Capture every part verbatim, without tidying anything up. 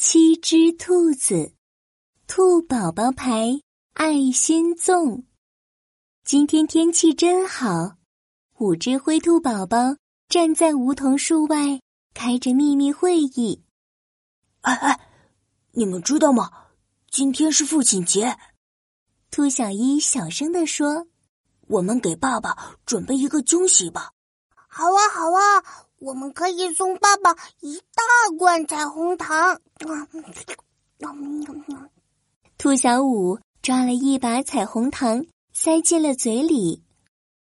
七只兔子，兔宝宝牌爱心粽。今天天气真好，五只灰兔宝宝站在梧桐树外，开着秘密会议。哎哎，你们知道吗？今天是父亲节。兔小一小声地说：“我们给爸爸准备一个惊喜吧。”好啊，好啊。我们可以送爸爸一大罐彩虹糖。兔小五抓了一把彩虹糖，塞进了嘴里。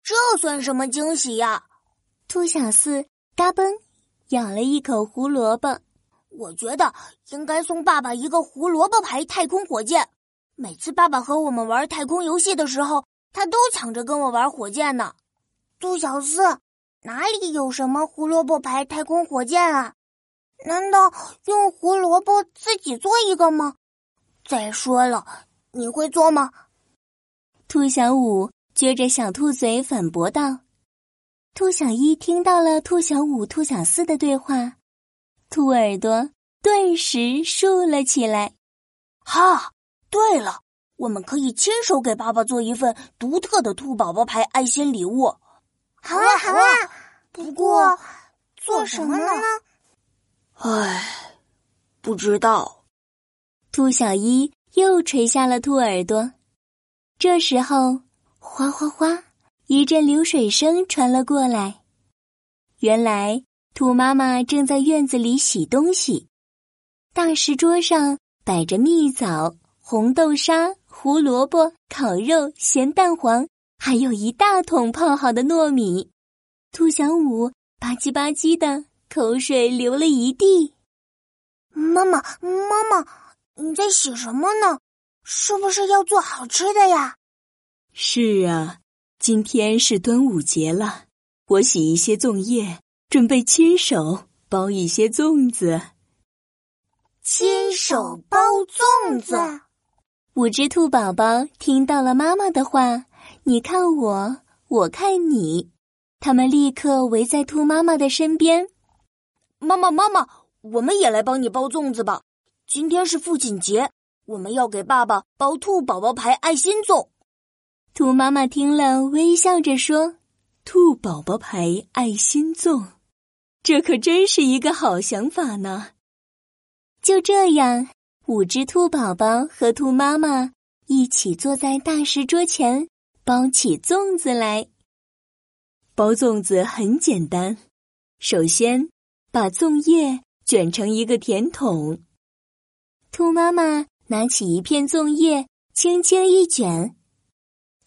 这算什么惊喜呀、啊？兔小四嘎嘣咬了一口胡萝卜。我觉得应该送爸爸一个胡萝卜牌太空火箭。每次爸爸和我们玩太空游戏的时候，他都抢着跟我玩火箭呢。兔小四，哪里有什么胡萝卜牌太空火箭啊？难道用胡萝卜自己做一个吗？再说了，你会做吗？兔小五撅着小兔嘴反驳道。兔小一听到了兔小五、兔小四的对话，兔耳朵顿时竖了起来。哈，对了，我们可以亲手给爸爸做一份独特的兔宝宝牌爱心礼物。好啊，好啊，不过做什么呢？唉，不知道。兔小一又垂下了兔耳朵。这时候，哗哗哗，一阵流水声传了过来。原来，兔妈妈正在院子里洗东西。大石桌上摆着蜜枣、红豆沙、胡萝卜、烤肉、咸蛋黄，还有一大桶泡好的糯米。兔小五吧唧吧唧的，口水流了一地。妈妈，妈妈，你在洗什么呢？是不是要做好吃的呀？是啊，今天是端午节了，我洗一些粽叶，准备亲手包一些粽子。亲手包粽子。五只兔宝宝听到了妈妈的话，你看我，我看你，他们立刻围在兔妈妈的身边。妈妈，妈妈，我们也来帮你包粽子吧。今天是父亲节，我们要给爸爸包兔宝宝牌爱心粽。兔妈妈听了，微笑着说：“兔宝宝牌爱心粽，这可真是一个好想法呢。”就这样，五只兔宝宝和兔妈妈一起坐在大石桌前，包起粽子来。包粽子很简单，首先把粽叶卷成一个甜筒。兔妈妈拿起一片粽叶，轻轻一卷，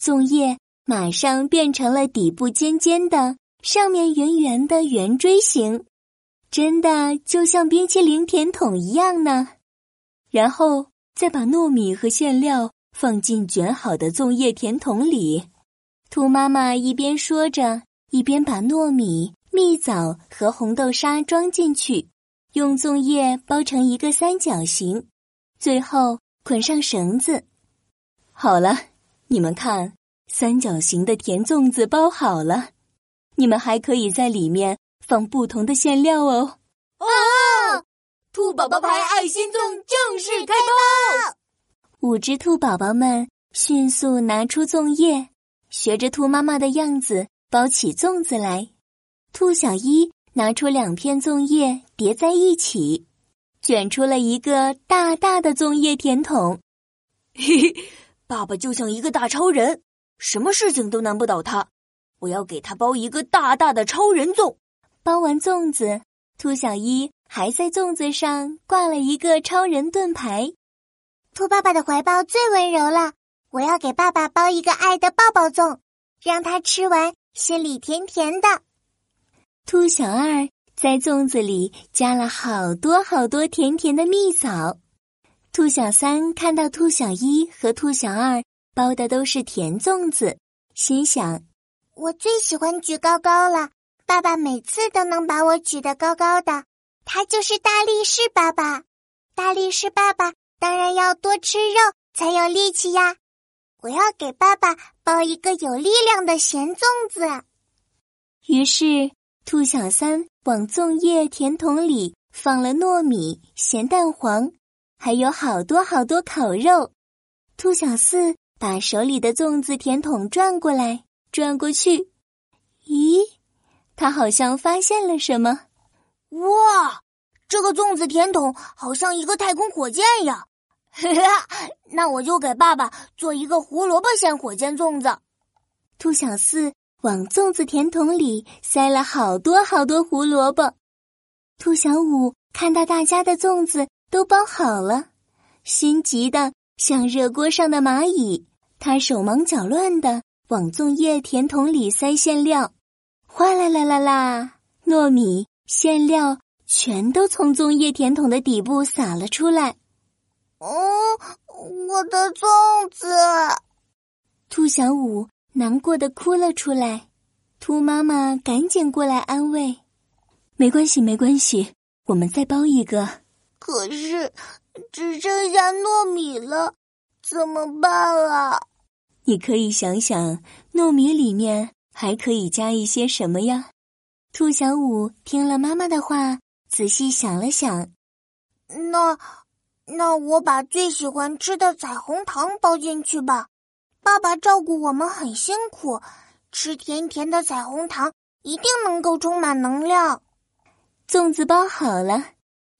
粽叶马上变成了底部尖尖的、上面圆圆的圆锥形，真的就像冰淇淋甜筒一样呢。然后再把糯米和馅料放进卷好的粽叶甜筒里。兔妈妈一边说着，一边把糯米、蜜枣和红豆沙装进去，用粽叶包成一个三角形，最后捆上绳子。好了，你们看，三角形的甜粽子包好了。你们还可以在里面放不同的馅料哦。哇、哦！兔宝宝牌爱心粽正式开包！五只兔宝宝们迅速拿出粽叶，学着兔妈妈的样子包起粽子来。兔小一拿出两片粽叶叠在一起，卷出了一个大大的粽叶甜筒。嘿嘿，爸爸就像一个大超人，什么事情都难不倒他。我要给他包一个大大的超人粽。包完粽子，兔小一还在粽子上挂了一个超人盾牌。兔爸爸的怀抱最温柔了，我要给爸爸包一个爱的抱抱粽，让他吃完心里甜甜的。兔小二在粽子里加了好多好多甜甜的蜜枣。兔小三看到兔小一和兔小二包的都是甜粽子，心想：我最喜欢举高高了，爸爸每次都能把我举得高高的，他就是大力士爸爸。大力士爸爸当然要多吃肉才有力气呀！我要给爸爸包一个有力量的咸粽子。于是，兔小三往粽叶甜筒里放了糯米、咸蛋黄，还有好多好多烤肉。兔小四把手里的粽子甜筒转过来，转过去。咦，他好像发现了什么。哇，这个粽子甜筒好像一个太空火箭呀！那我就给爸爸做一个胡萝卜馅火箭粽子。兔小四往粽子甜筒里塞了好多好多胡萝卜。兔小五看到大家的粽子都包好了，心急的像热锅上的蚂蚁，他手忙脚乱的往粽叶甜筒里塞馅料。哗啦啦啦啦，糯米、馅料全都从粽叶甜筒的底部洒了出来。哦，我的粽子！兔小五难过的哭了出来，兔妈妈赶紧过来安慰。没关系，没关系，我们再包一个。可是，只剩下糯米了，怎么办啊？你可以想想，糯米里面还可以加一些什么呀？兔小五听了妈妈的话，仔细想了想。那，那我把最喜欢吃的彩虹糖包进去吧。爸爸照顾我们很辛苦，吃甜甜的彩虹糖一定能够充满能量。粽子包好了，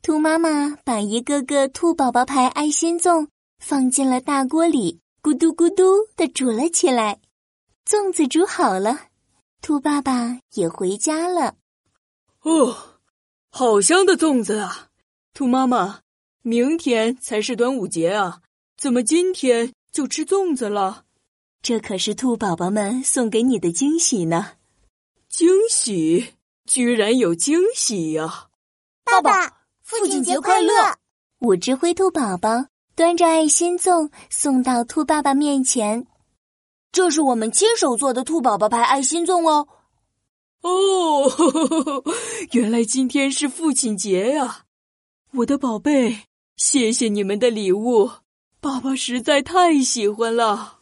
兔妈妈把一个个兔宝宝牌爱心粽放进了大锅里，咕嘟咕嘟地煮了起来。粽子煮好了，兔爸爸也回家了。哦，好香的粽子啊！兔妈妈，明天才是端午节啊，怎么今天就吃粽子了？这可是兔宝宝们送给你的惊喜呢。惊喜？居然有惊喜呀！爸爸，父亲节快乐！五只灰兔宝宝端着爱心粽送到兔爸爸面前。这是我们亲手做的兔宝宝牌爱心粽哦。哦，呵呵呵，原来今天是父亲节呀！我的宝贝，谢谢你们的礼物，爸爸实在太喜欢了。